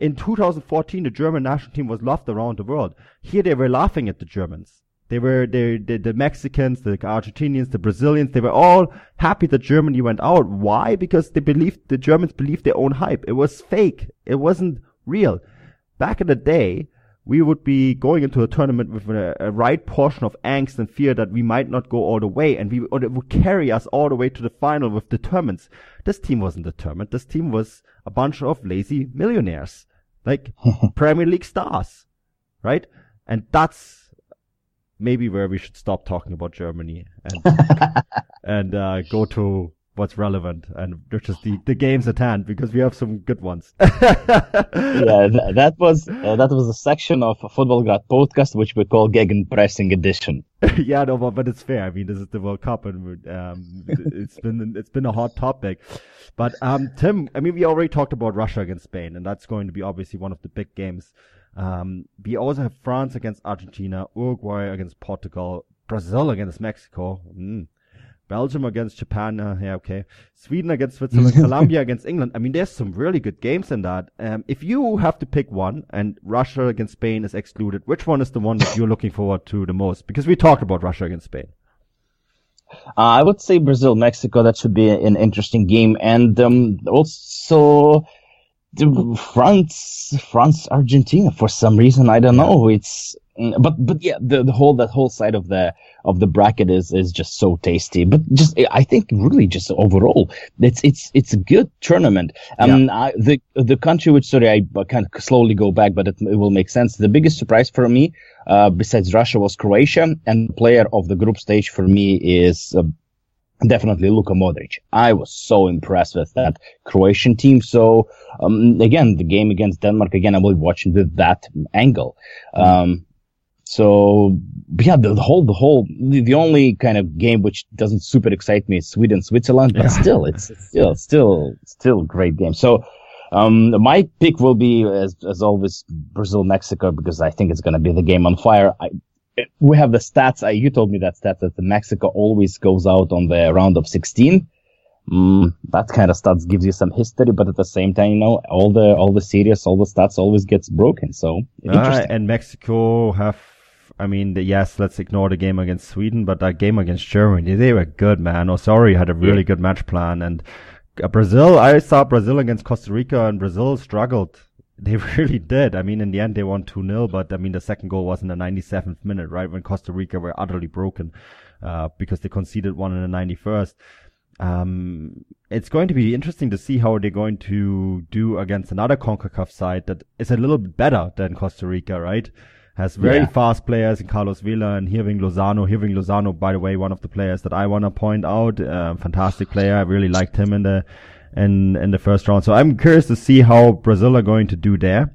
In two thousand fourteen, the German national team was loved around the world. Here they were laughing at the Germans. They were they, they, the Mexicans, the Argentinians, the Brazilians. They were all happy that Germany went out. Why? Because they believed, the Germans believed their own hype. It was fake. It wasn't real. Back in the day, we would be going into a tournament with a, a right portion of angst and fear that we might not go all the way, and we or it would carry us all the way to the final with determinants. This team wasn't determined. This team was a bunch of lazy millionaires, like Premier League stars, right? And that's maybe where we should stop talking about Germany and and uh, go to what's relevant, and which is the, the games at hand, because we have some good ones. yeah, th- that was uh, that was a section of Footballgrad podcast which we call Gegenpressing Edition. yeah, no, but, but it's fair. I mean, this is the World Cup, and um, it's been it's been a hot topic. But um, Tim, I mean, we already talked about Russia against Spain, and that's going to be obviously one of the big games. Um, we also have France against Argentina, Uruguay against Portugal, Brazil against Mexico, mm. Belgium against Japan, uh, yeah, okay, Sweden against Switzerland, Colombia against England. I mean, there's some really good games in that. Um, if you have to pick one, and Russia against Spain is excluded, which one is the one that you're looking forward to the most? Because we talked about Russia against Spain. Uh, I would say Brazil, Mexico. That should be an interesting game, and um, also France, France, Argentina. For some reason, I don't know. It's but but yeah, the, the whole that whole side of the of the bracket is, is just so tasty. But just I think really just overall, it's it's it's a good tournament. Um, yeah. I, the the country which sorry I can slowly go back, but it, it will make sense. The biggest surprise for me, uh, besides Russia, was Croatia, and the player of the group stage for me is Uh, Definitely Luka Modric. I was so impressed with that Croatian team. So, um, again, the game against Denmark, again, I will be watching with that angle. Um, so, yeah, the, the whole, the whole, the only kind of game which doesn't super excite me is Sweden, Switzerland, but yeah. still, it's still, still, still great game. So, Um, my pick will be, as, as always, Brazil, Mexico, because I think it's going to be the game on fire. I, We have the stats. You told me that stat that Mexico always goes out on the round of sixteen. mm, that kind of stats gives you some history, but at the same time, you know, all the all the series, all the stats always gets broken. So uh, and Mexico have, I mean, the, yes, let's ignore the game against Sweden, but that game against Germany, they were good, man. Osorio had a really yeah. good match plan, and Brazil, I saw Brazil against Costa Rica, and Brazil struggled. They really did. I mean, in the end, they won two nil, but I mean, the second goal was in the ninety-seventh minute, right? When Costa Rica were utterly broken, uh, because they conceded one in the ninety-first. Um, it's going to be interesting to see how they're going to do against another CONCACAF side that is a little bit better than Costa Rica, right? Has very yeah. fast players in Carlos Vela and Hirving Lozano. Hirving Lozano, by the way, one of the players that I want to point out. Uh, fantastic player. I really liked him in the, in, in the first round. So I'm curious to see how Brazil are going to do there.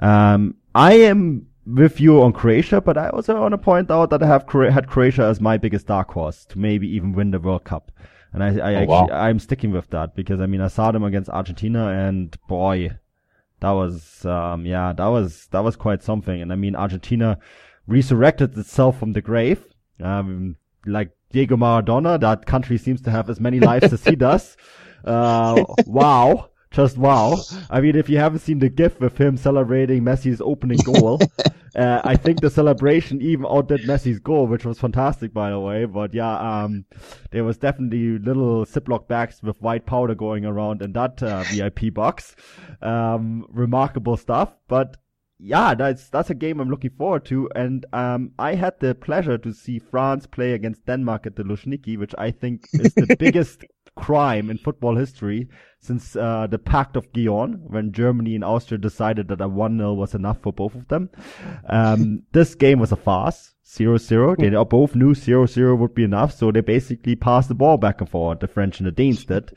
Um, I am with you on Croatia, but I also want to point out that I have had Croatia as my biggest dark horse to maybe even win the World Cup. And I, I oh, actually, wow. I'm sticking with that because, I mean, I saw them against Argentina and boy, That was, um, yeah, that was, that was quite something. And I mean, Argentina resurrected itself from the grave. Um, like Diego Maradona, that country seems to have as many lives as he does. Uh, wow. Just wow. I mean, if you haven't seen the GIF with him celebrating Messi's opening goal, uh, I think the celebration even outdid Messi's goal, which was fantastic, by the way. But yeah, um, there was definitely little Ziploc bags with white powder going around in that uh, V I P box. Um, remarkable stuff. But yeah, that's, that's a game I'm looking forward to. And, um, I had the pleasure to see France play against Denmark at the Luzhniki, which I think is the biggest crime in football history since uh, the Pact of Gijón, when Germany and Austria decided that a one nil was enough for both of them. Um, this game was a farce, zero zero. They both knew zero zero would be enough, so they basically passed the ball back and forth, the French and the Danes did.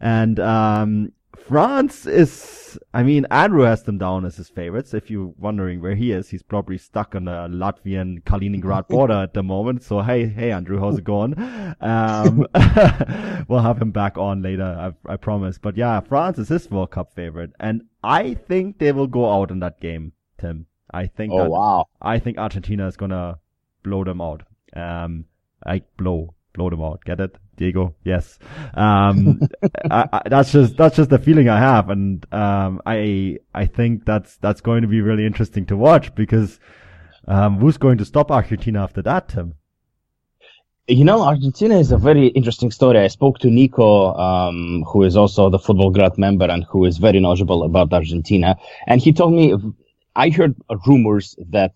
And um, France is, I mean, Andrew has them down as his favorites. If you're wondering where he is, he's probably stuck on the Latvian Kaliningrad border at the moment. So, hey, hey, Andrew, how's it going? Um, we'll have him back on later, I, I promise. But yeah, France is his World Cup favorite. And I think they will go out in that game, Tim. I think, oh, that, wow. I think Argentina is going to blow them out. Um, I blow, blow them out. Get it? Diego, yes. Um, I, I, that's just that's just the feeling I have, and um, I I think that's that's going to be really interesting to watch because um, who's going to stop Argentina after that, Tim? You know, Argentina is a very interesting story. I spoke to Nico, um, who is also the Football Grad member and who is very knowledgeable about Argentina, and he told me I heard rumors that.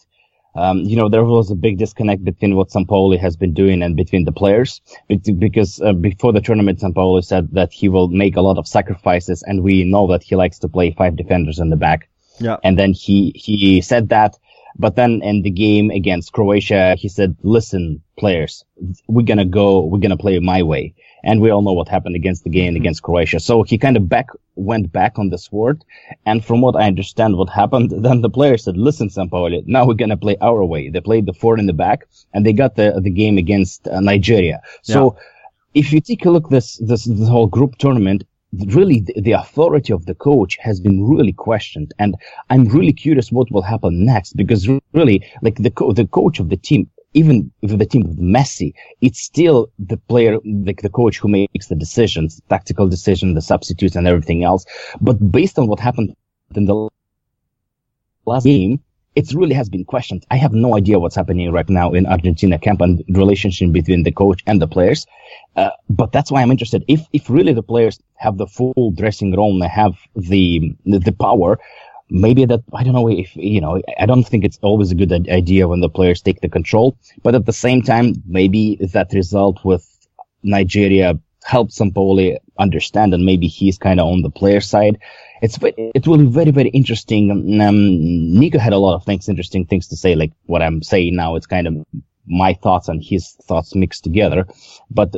Um, you know, there was a big disconnect between what Sampaoli has been doing and between the players, because uh, before the tournament, Sampaoli said that he will make a lot of sacrifices, and we know that he likes to play five defenders in the back. Yeah. And then he, he said that, but then in the game against Croatia, he said, listen, players, we're gonna go, we're gonna play my way. And we all know what happened against the game mm-hmm. against Croatia. So he kind of back, went back on this word. And from what I understand what happened, then the players said, listen, Sampaoli, now we're going to play our way. They played the four in the back and they got the, the game against uh, Nigeria. Yeah. So if you take a look this, this, this whole group tournament, really the, the authority of the coach has been really questioned. And I'm really curious what will happen next because really like the co- the coach of the team, even with the team with Messi, it's still the player, like the coach who makes the decisions, tactical decision, the substitutes and everything else. But based on what happened in the last game, it really has been questioned. I have no idea what's happening right now in Argentina camp and relationship between the coach and the players. Uh, but that's why I'm interested. If, if really the players have the full dressing room and have the, the power, maybe that, I don't know if, you know, I don't think it's always a good idea when the players take the control, but at the same time, maybe that result with Nigeria helps Sampaoli understand and maybe he's kind of on the player side. It's, it will be very, very interesting. Um, Nico had a lot of things, interesting things to say, like what I'm saying now, it's kind of my thoughts and his thoughts mixed together, but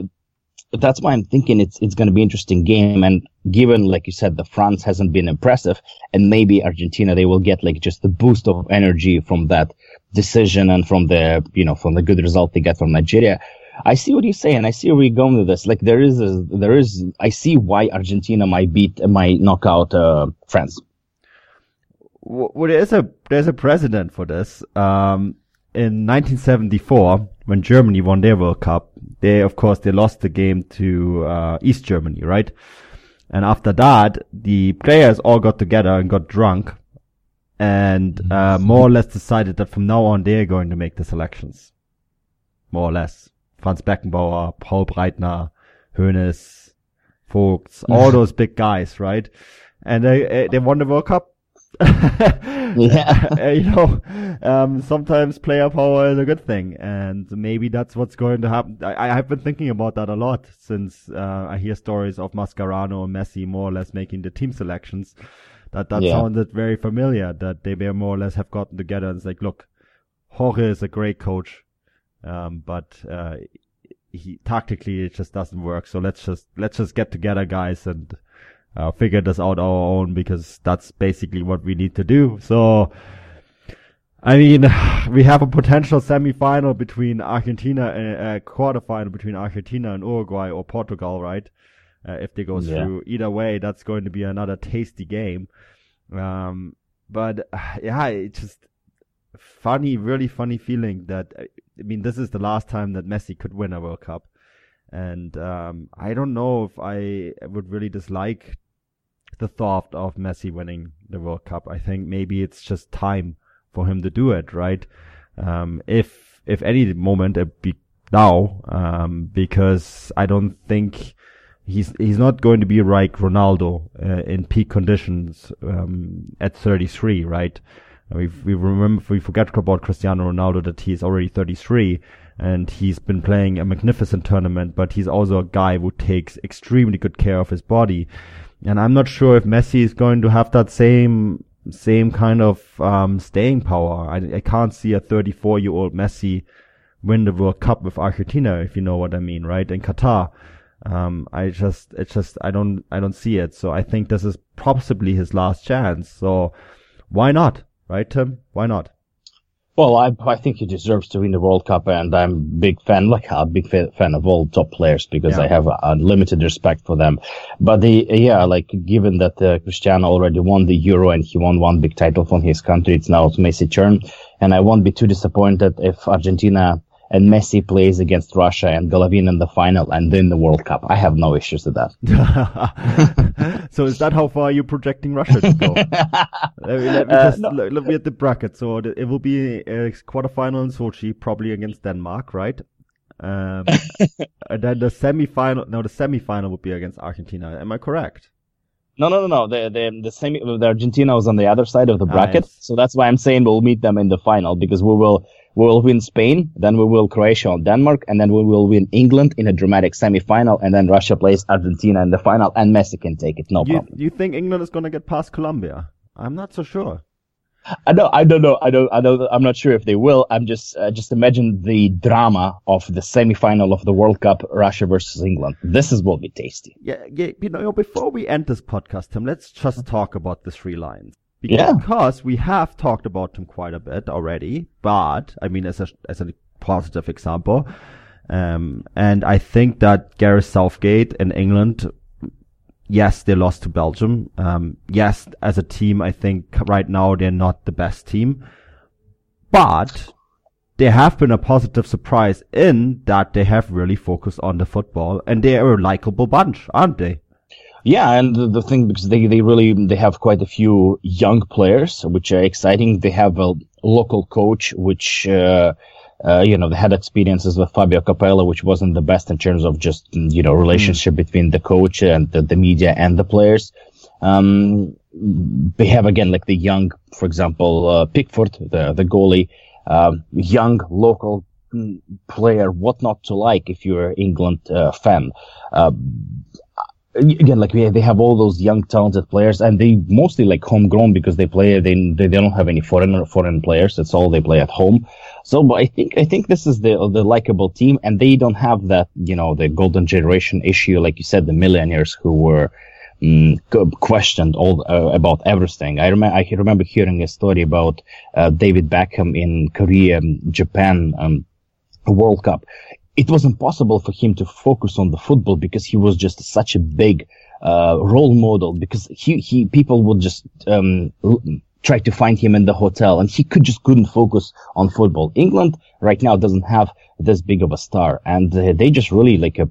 that's why I'm thinking it's it's going to be an interesting game. And given, like you said, the France hasn't been impressive, and maybe Argentina, they will get like just the boost of energy from that decision and from the, you know, from the good result they get from Nigeria. I see what you say, and I see where you're going with this. Like there is, a, there is, I see why Argentina might beat, might knock out uh, France. Well, there's a there's a precedent for this. Um, in nineteen seventy-four, when Germany won their World Cup, they, of course, they lost the game to uh, East Germany, right? And after that, the players all got together and got drunk and uh, more or less decided that from now on, they're going to make the selections. More or less. Franz Beckenbauer, Paul Breitner, Hoeneß, Vogts, all those big guys, right? And they, they won the World Cup. Yeah. You know, um, sometimes player power is a good thing, and maybe that's what's going to happen. I, I have been thinking about that a lot since uh, I hear stories of Mascherano and Messi more or less making the team selections. That that yeah. sounded very familiar, that they may more or less have gotten together and it's like, look, Jorge is a great coach, um, but uh, he tactically it just doesn't work. So let's just let's just get together, guys, and Uh, figure this out our own, because that's basically what we need to do. So, I mean, we have a potential semi-final between Argentina and a quarterfinal between Argentina and Uruguay or Portugal, right? Uh, if they go yeah. through, either way, that's going to be another tasty game. Um, but uh, yeah, it's just funny, really funny feeling that, I mean, this is the last time that Messi could win a World Cup. And um, I don't know if I would really dislike the thought of Messi winning the World Cup. I think maybe it's just time for him to do it, right? Um, if if any moment, it'd be now, um, because I don't think he's he's not going to be like Ronaldo uh, in peak conditions um, at thirty-three, right? We we remember we forget about Cristiano Ronaldo that he's already thirty-three. And he's been playing a magnificent tournament, but he's also a guy who takes extremely good care of his body. And I'm not sure if Messi is going to have that same same kind of um staying power. I, I can't see a thirty-four-year-old Messi win the World Cup with Argentina, if you know what I mean, right? In Qatar, um, I just it's just I don't I don't see it. So I think this is possibly his last chance. So why not, right, Tim? Why not? Well, I, I think he deserves to win the World Cup, and I'm a big fan, like a big fan of all top players, because yeah. I have unlimited respect for them. But the, yeah, like, given that uh, Cristiano already won the Euro and he won one big title from his country, it's now Messi's turn. And I won't be too disappointed if Argentina and Messi plays against Russia and Golovin in the final and then the World Cup. I have no issues with that. So is that how far you're projecting Russia to go? let, me, let me just uh, no. look, look at the bracket. So it will be a quarterfinal in Sochi, probably against Denmark, right? Um, and then the semifinal. No, the semifinal would be against Argentina. Am I correct? No, no, no, no. The the the semi. The Argentina was on the other side of the bracket, nice. So that's why I'm saying we'll meet them in the final, because we will. We will win Spain, then we will Croatia and Denmark, and then we will win England in a dramatic semi-final, and then Russia plays Argentina in the final, and Messi can take it, no you, problem. You think England is going to get past Colombia? I'm not so sure. I don't, I don't know. I don't, I don't, I'm not sure if they will. I'm just, uh, just imagine the drama of the semi-final of the World Cup, Russia versus England. This is what will be tasty. Yeah, yeah, you know, before we end this podcast, Tim, let's just talk about the three lines. Because yeah. we have talked about them quite a bit already, but I mean, as a as a positive example, um, and I think that Gareth Southgate in England, yes, they lost to Belgium. Um, yes, as a team, I think right now they're not the best team, but they have been a positive surprise in that they have really focused on the football, and they are a likable bunch, aren't they? Yeah, and the thing, because they, they really, they have quite a few young players, which are exciting. They have a local coach, which, uh, uh, you know, they had experiences with Fabio Capello, which wasn't the best in terms of just, you know, relationship mm. between the coach and the, the media and the players. Um, they have, again, like the young, for example, uh, Pickford, the, the goalie, um, young local player, what not to like if you're an England uh, fan. Uh, Again, like we, they have all those young talented players, and they mostly like homegrown, because they play. They they, they don't have any foreign foreign players. That's all they play at home. So, but I think I think this is the the likable team, and they don't have that, you know, the golden generation issue, like you said, the millionaires who were um, questioned all uh, about everything. I remember I remember hearing a story about uh, David Beckham in Korea, Japan, um, World Cup. It was impossible for him to focus on the football because he was just such a big uh, role model. Because he, he people would just um, tried to find him in the hotel, and he could just couldn't focus on football. England right now doesn't have this big of a star, and uh, they just really like a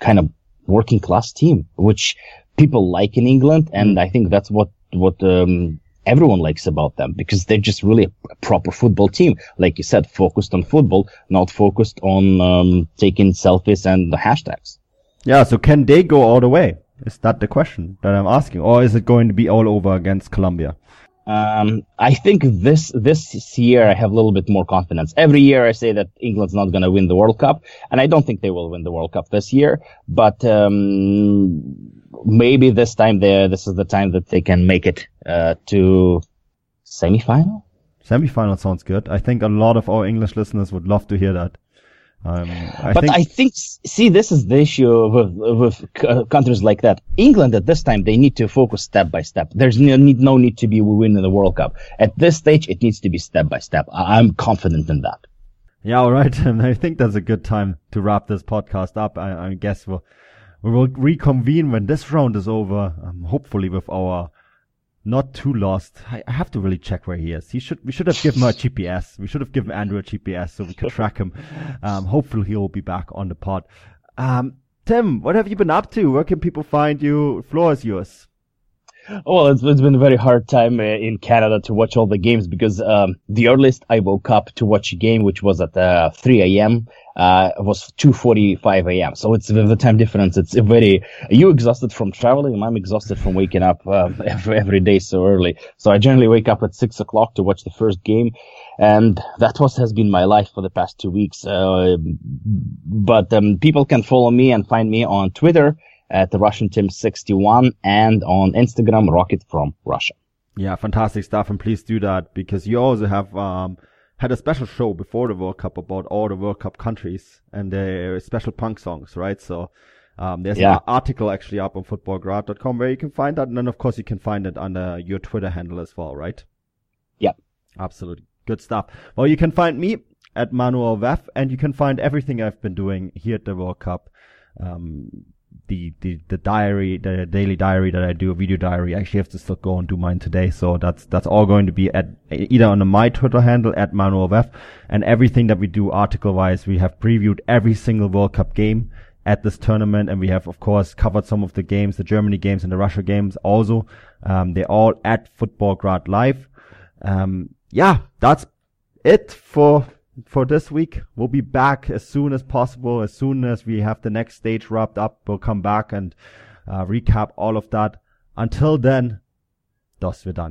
kind of working class team, which people like in England, and I think that's what what um, everyone likes about them, because they're just really a proper football team, like you said, focused on football, not focused on um, taking selfies and the hashtags. Yeah, so can they go all the way? Is that the question that I'm asking, or is it going to be all over against Colombia? Um, I think this this year I have a little bit more confidence. Every year I say that England's not going to win the World Cup, and I don't think they will win the World Cup this year. But um, maybe this time they this is the time that they can make it uh, to semi-final. Semi-final sounds good. I think a lot of our English listeners would love to hear that. Um, I but think... I think, see, this is the issue with, with uh, countries like that. England at this time, they need to focus step by step. There's no need, no need to be we win in the World Cup. At this stage, it needs to be step by step. I- I'm confident in that. Yeah, all right. And I think that's a good time to wrap this podcast up. I, I guess we'll, we will reconvene when this round is over, um, hopefully with our not too lost. I, I have to really check where he is. He should. We should have given him a G P S. We should have given Andrew a G P S so we could track him. Um, hopefully he'll be back on the pod. Um, Tim, what have you been up to? Where can people find you? Floor is yours. Well, it's, it's been a very hard time in Canada to watch all the games, because um, the earliest I woke up to watch a game, which was at uh, three a.m., uh, was two forty-five a.m. So it's the time difference. It's a very you exhausted from traveling. I'm exhausted from waking up uh, every, every day so early. So I generally wake up at six o'clock to watch the first game, and that was has been my life for the past two weeks. Uh, but um, people can follow me and find me on Twitter at the Russian Tim sixty-one, and on Instagram, Rocket from Russia. Yeah, fantastic stuff, and please do that, because you also have um, had a special show before the World Cup about all the World Cup countries and their special punk songs, right? So um, there's yeah. an article actually up on football grad dot com where you can find that, and then of course you can find it under your Twitter handle as well, right? Yeah, absolutely, good stuff. Well, you can find me at Manuel Vef, and you can find everything I've been doing here at the World Cup. Um, The, the, the diary, the daily diary that I do, a video diary. I actually have to still go and do mine today. So that's, that's all going to be at either on my Twitter handle at Manuel Vef, and everything that we do article wise. We have previewed every single World Cup game at this tournament. And we have, of course, covered some of the games, the Germany games and the Russia games also. Um, they're all at footballgrad live. Um, yeah, that's it for for this week. We'll be back as soon as possible. As soon as we have the next stage wrapped up, we'll come back and uh, recap all of that. Until then, das wir dann.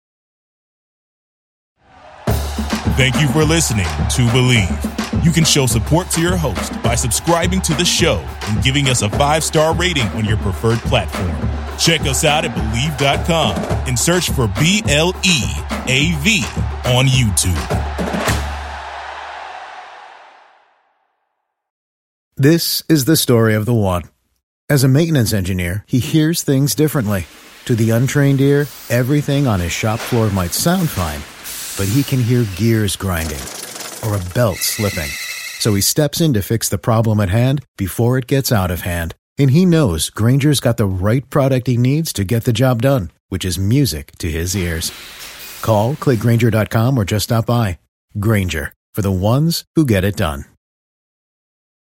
Thank you for listening to Believe. You can show support to your host by subscribing to the show and giving us a five-star rating on your preferred platform. Check us out at Believe dot com and search for B L E A V on YouTube. This is the story of the one. As a maintenance engineer, he hears things differently. To the untrained ear, everything on his shop floor might sound fine, but he can hear gears grinding or a belt slipping. So he steps in to fix the problem at hand before it gets out of hand. And he knows Granger's got the right product he needs to get the job done, which is music to his ears. Call, click Granger dot com, or just stop by. Granger, for the ones who get it done.